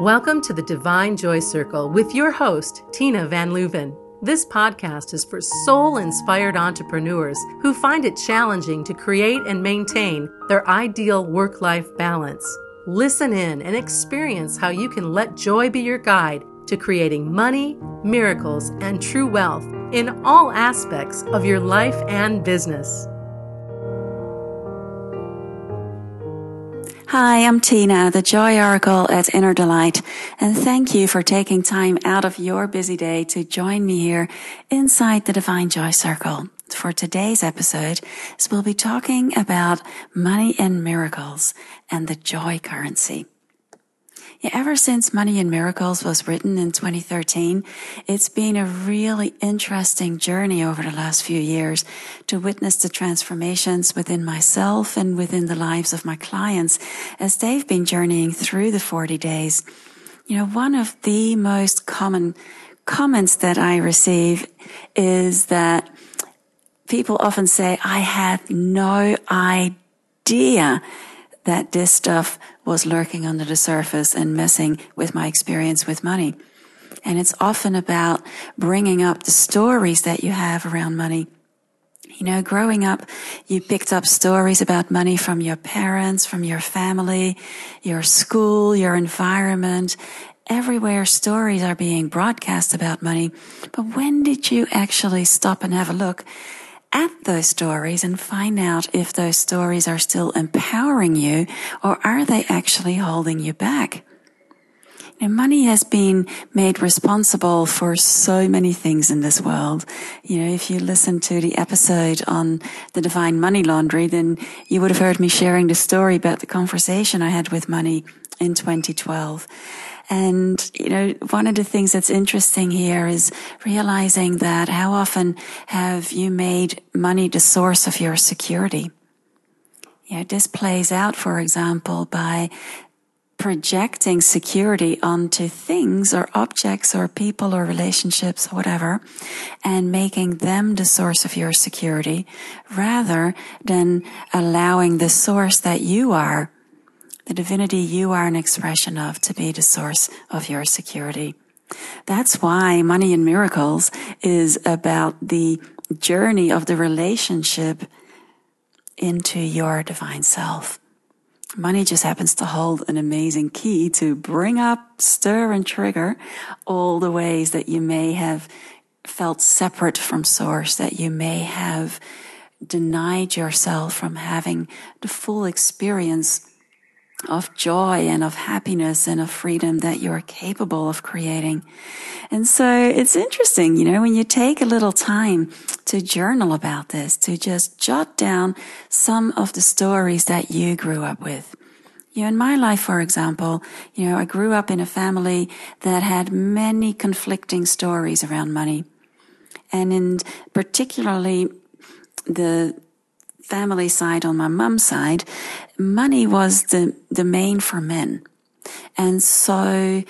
Welcome to the Divine Joy Circle with your host, Tina Van Luven. This podcast is for soul-inspired entrepreneurs who find it challenging to create and maintain their ideal work-life balance. Listen in and experience how you can let joy be your guide to creating money, miracles, and true wealth in all aspects of your life and business. Hi, I'm Tina, the Joy Oracle at Inner Delight, and thank you for taking time out of your busy day to join me here inside the Divine Joy Circle. For today's episode, we'll be talking about money in miracles and the joy currency. Yeah, ever since Money in Miracles was written in 2013, it's been a really interesting journey over the last few years to witness the transformations within myself and within the lives of my clients as they've been journeying through the 40 days. You know, one of the most common comments that I receive is that people often say, I had no idea that this stuff was lurking under the surface and messing with my experience with money. And it's often about bringing up the stories that you have around money. You know, growing up, you picked up stories about money from your parents, from your family, your school, your environment. Everywhere stories are being broadcast about money. But when did you actually stop and have a look at those stories and find out if those stories are still empowering you, or are they actually holding you back? And money has been made responsible for so many things in this world. You know, if you listen to the episode on the Divine Money Laundry, then you would have heard me sharing the story about the conversation I had with money in 2012. And, you know, one of the things that's interesting here is realizing that how often have you made money the source of your security? You know, this plays out, for example, by projecting security onto things or objects or people or relationships or whatever, and making them the source of your security rather than allowing the source that you are, the divinity you are an expression of, to be the source of your security. That's why Money in Miracles is about the journey of the relationship into your divine self. Money just happens to hold an amazing key to bring up, stir, and trigger all the ways that you may have felt separate from source, that you may have denied yourself from having the full experience of joy and of happiness and of freedom that you're capable of creating. And so it's interesting, you know, when you take a little time to journal about this, to just jot down some of the stories that you grew up with. You know, in my life, for example, you know, I grew up in a family that had many conflicting stories around money. And in particularly the family side, on my mom's side, money was the main for men. And so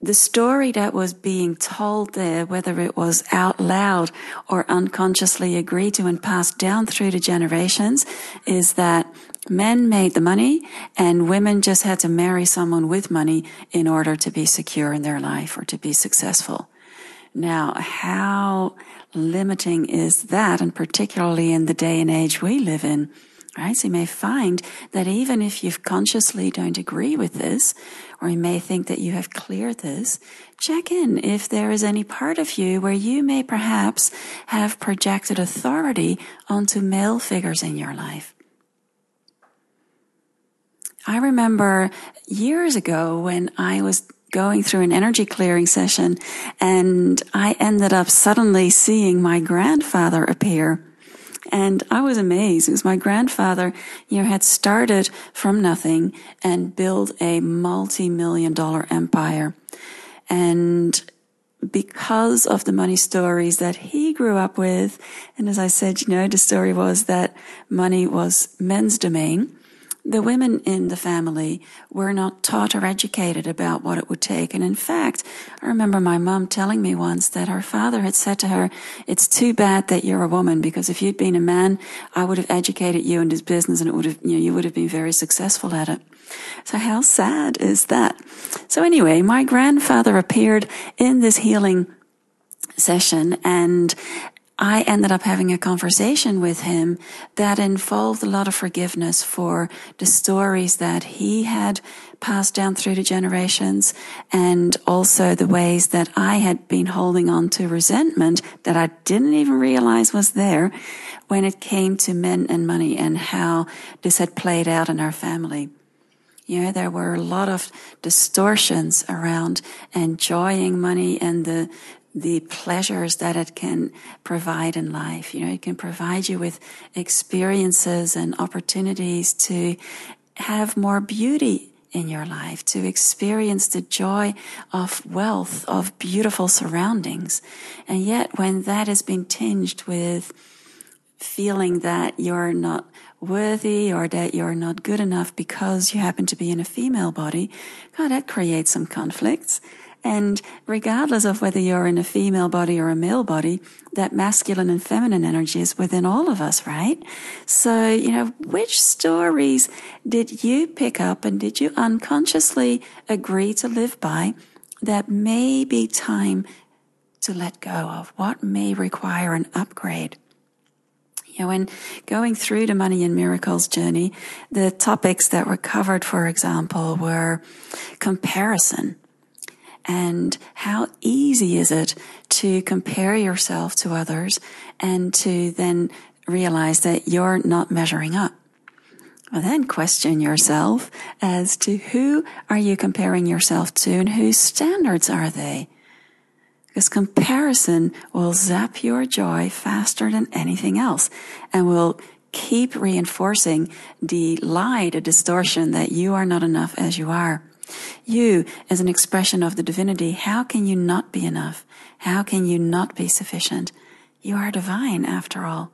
the story that was being told there, whether it was out loud or unconsciously agreed to and passed down through the generations, is that men made the money and women just had to marry someone with money in order to be secure in their life or to be successful. Now, how limiting is that, and particularly in the day and age we live in, right? So you may find that even if you consciously don't agree with this, or you may think that you have cleared this, check in if there is any part of you where you may perhaps have projected authority onto male figures in your life. I remember years ago when I was going through an energy clearing session, and I ended up suddenly seeing my grandfather appear. And I was amazed because my grandfather, you know, had started from nothing and built a multi-million-dollar empire. And because of the money stories that he grew up with, and as I said, you know, the story was that money was men's domain, the women in the family were not taught or educated about what it would take. And in fact, I remember my mom telling me once that her father had said to her, "It's too bad that you're a woman, because if you'd been a man, I would have educated you in this business, and it would have, you would have been very successful at it." So how sad is that? So anyway, my grandfather appeared in this healing session, and I ended up having a conversation with him that involved a lot of forgiveness for the stories that he had passed down through the generations, and also the ways that I had been holding on to resentment that I didn't even realize was there when it came to men and money, and how this had played out in our family. There were a lot of distortions around enjoying money and the pleasures that it can provide in life. It can provide you with experiences and opportunities to have more beauty in your life, to experience the joy of wealth, of beautiful surroundings. And yet when that has been tinged with feeling that you're not worthy, or that you're not good enough because you happen to be in a female body, God, that creates some conflicts. And regardless of whether you're in a female body or a male body, that masculine and feminine energy is within all of us, right? So, which stories did you pick up, and did you unconsciously agree to live by, that may be time to let go of, what may require an upgrade? When going through the Money in Miracles journey, the topics that were covered, for example, were comparison. And how easy is it to compare yourself to others and to then realize that you're not measuring up? Well, then question yourself as to who are you comparing yourself to, and whose standards are they? Because comparison will zap your joy faster than anything else, and will keep reinforcing the lie, the distortion that you are not enough as you are. You, as an expression of the divinity, how can you not be enough? How can you not be sufficient? You are divine, after all.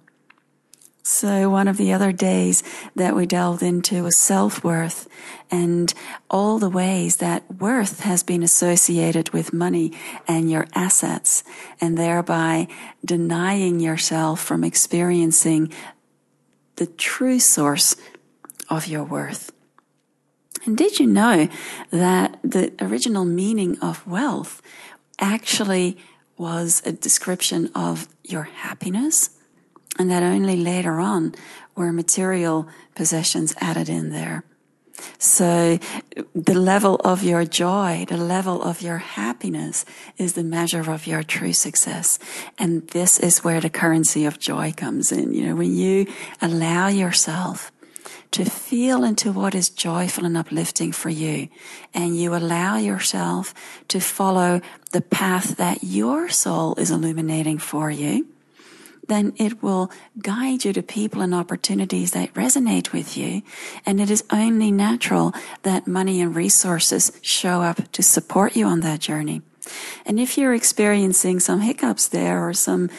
So one of the other days that we delved into was self-worth, and all the ways that worth has been associated with money and your assets, and thereby denying yourself from experiencing the true source of your worth. And did you know that the original meaning of wealth actually was a description of your happiness? And that only later on were material possessions added in there. So the level of your joy, the level of your happiness is the measure of your true success. And this is where the currency of joy comes in. When you allow yourself to feel into what is joyful and uplifting for you, and you allow yourself to follow the path that your soul is illuminating for you, then it will guide you to people and opportunities that resonate with you. And it is only natural that money and resources show up to support you on that journey. And if you're experiencing some hiccups there, or some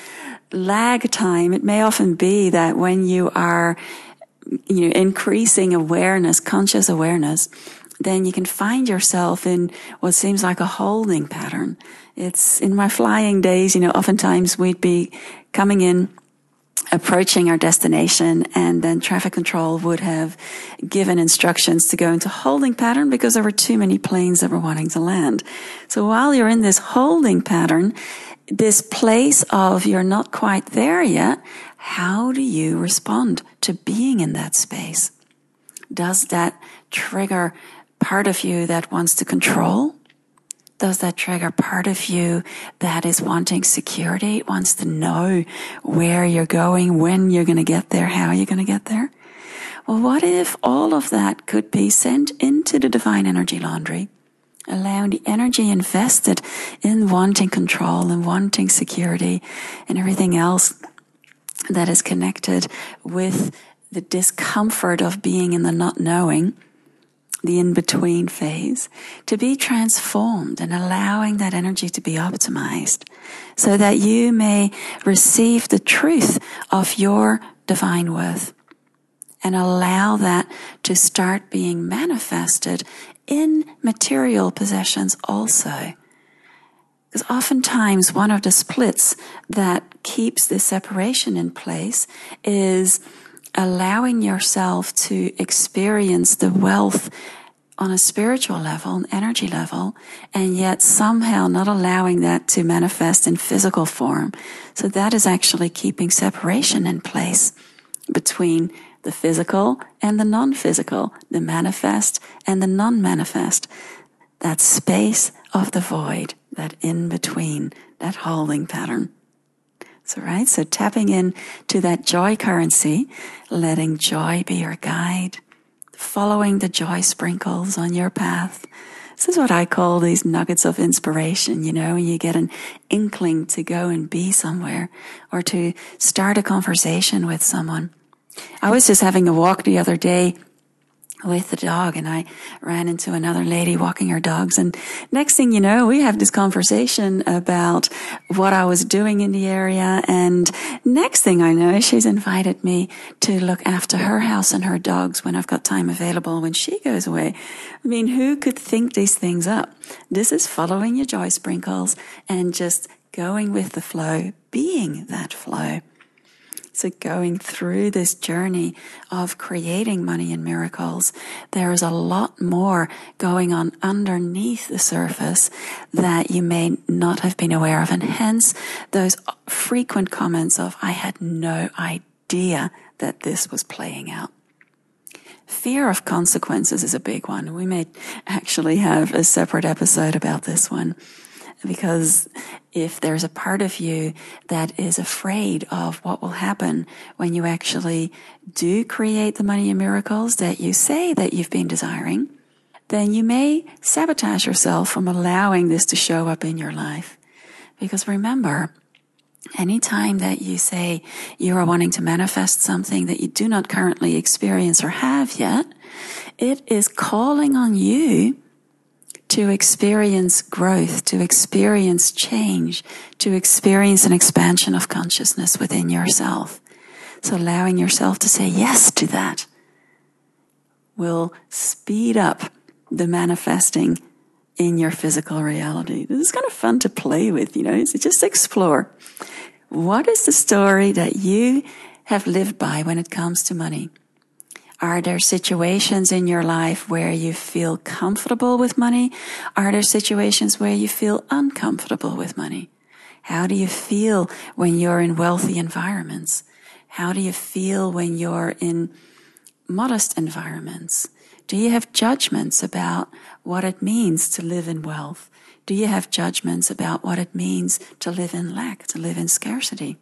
lag time, it may often be that when you are increasing awareness, conscious awareness, then you can find yourself in what seems like a holding pattern. It's in my flying days, oftentimes we'd be coming in, approaching our destination, and then traffic control would have given instructions to go into holding pattern because there were too many planes that were wanting to land. So while you're in this holding pattern, this place of you're not quite there yet, how do you respond to being in that space? Does that trigger part of you that wants to control? Does that trigger part of you that is wanting security, wants to know where you're going, when you're going to get there, how you're going to get there? Well, what if all of that could be sent into the divine energy laundry, allowing the energy invested in wanting control and wanting security and everything else that is connected with the discomfort of being in the not knowing, the in-between phase, to be transformed, and allowing that energy to be optimized so that you may receive the truth of your divine worth and allow that to start being manifested in material possessions also. Because oftentimes one of the splits that keeps this separation in place is allowing yourself to experience the wealth on a spiritual level, an energy level, and yet somehow not allowing that to manifest in physical form. So that is actually keeping separation in place between the physical and the non-physical, the manifest and the non-manifest, that space of the void, that in-between, that holding pattern. So tapping in to that joy currency, letting joy be your guide, following the joy sprinkles on your path. This is what I call these nuggets of inspiration, when you get an inkling to go and be somewhere or to start a conversation with someone. I was just having a walk the other day with the dog, and I ran into another lady walking her dogs, and next thing you know, we have this conversation about what I was doing in the area, and next thing I know, she's invited me to look after her house and her dogs when I've got time available when she goes away. I mean, who could think these things up? This is following your joy sprinkles and just going with the flow, being that flow. So going through this journey of creating money and miracles, there is a lot more going on underneath the surface that you may not have been aware of. And hence those frequent comments of, I had no idea that this was playing out. Fear of consequences is a big one. We may actually have a separate episode about this one. Because if there's a part of you that is afraid of what will happen when you actually do create the money and miracles that you say that you've been desiring, then you may sabotage yourself from allowing this to show up in your life. Because remember, anytime that you say you are wanting to manifest something that you do not currently experience or have yet, it is calling on you to experience growth, to experience change, to experience an expansion of consciousness within yourself. So allowing yourself to say yes to that will speed up the manifesting in your physical reality. This is kind of fun to play with, so just explore. What is the story that you have lived by when it comes to money? Are there situations in your life where you feel comfortable with money? Are there situations where you feel uncomfortable with money? How do you feel when you're in wealthy environments? How do you feel when you're in modest environments? Do you have judgments about what it means to live in wealth? Do you have judgments about what it means to live in lack, to live in scarcity?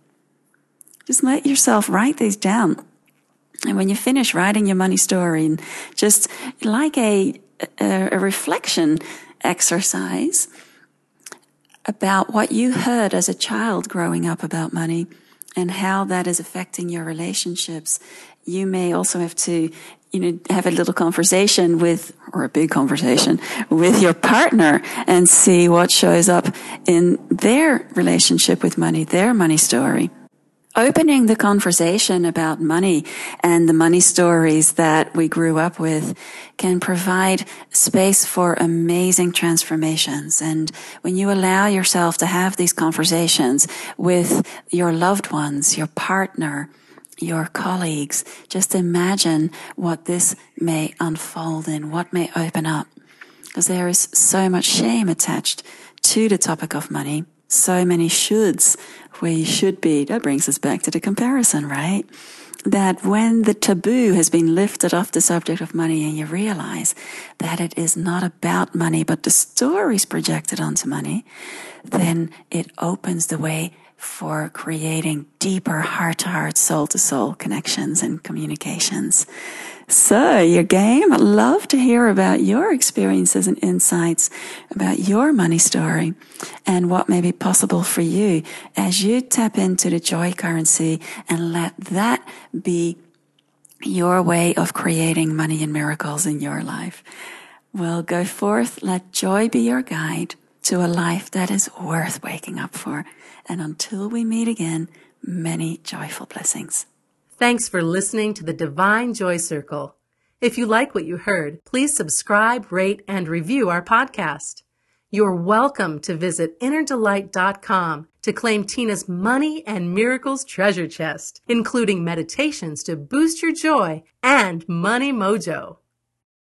Just let yourself write these down. And when you finish writing your money story, and just like a reflection exercise about what you heard as a child growing up about money and how that is affecting your relationships, you may also have to, have a little conversation or a big conversation with your partner and see what shows up in their relationship with money, their money story. Opening the conversation about money and the money stories that we grew up with can provide space for amazing transformations. And when you allow yourself to have these conversations with your loved ones, your partner, your colleagues, just imagine what this may unfold in, what may open up. Because there is so much shame attached to the topic of money. So many shoulds where you should be. That brings us back to the comparison, right? That when the taboo has been lifted off the subject of money and you realize that it is not about money, but the stories projected onto money, then it opens the way for creating deeper heart-to-heart, soul-to-soul connections and communications. So, your game, I'd love to hear about your experiences and insights about your money story and what may be possible for you as you tap into the joy currency and let that be your way of creating money and miracles in your life. Well, go forth, let joy be your guide to a life that is worth waking up for. And until we meet again, many joyful blessings. Thanks for listening to the Divine Joy Circle. If you like what you heard, please subscribe, rate, and review our podcast. You're welcome to visit innerdelight.com to claim Tina's Money and Miracles treasure chest, including meditations to boost your joy and money mojo.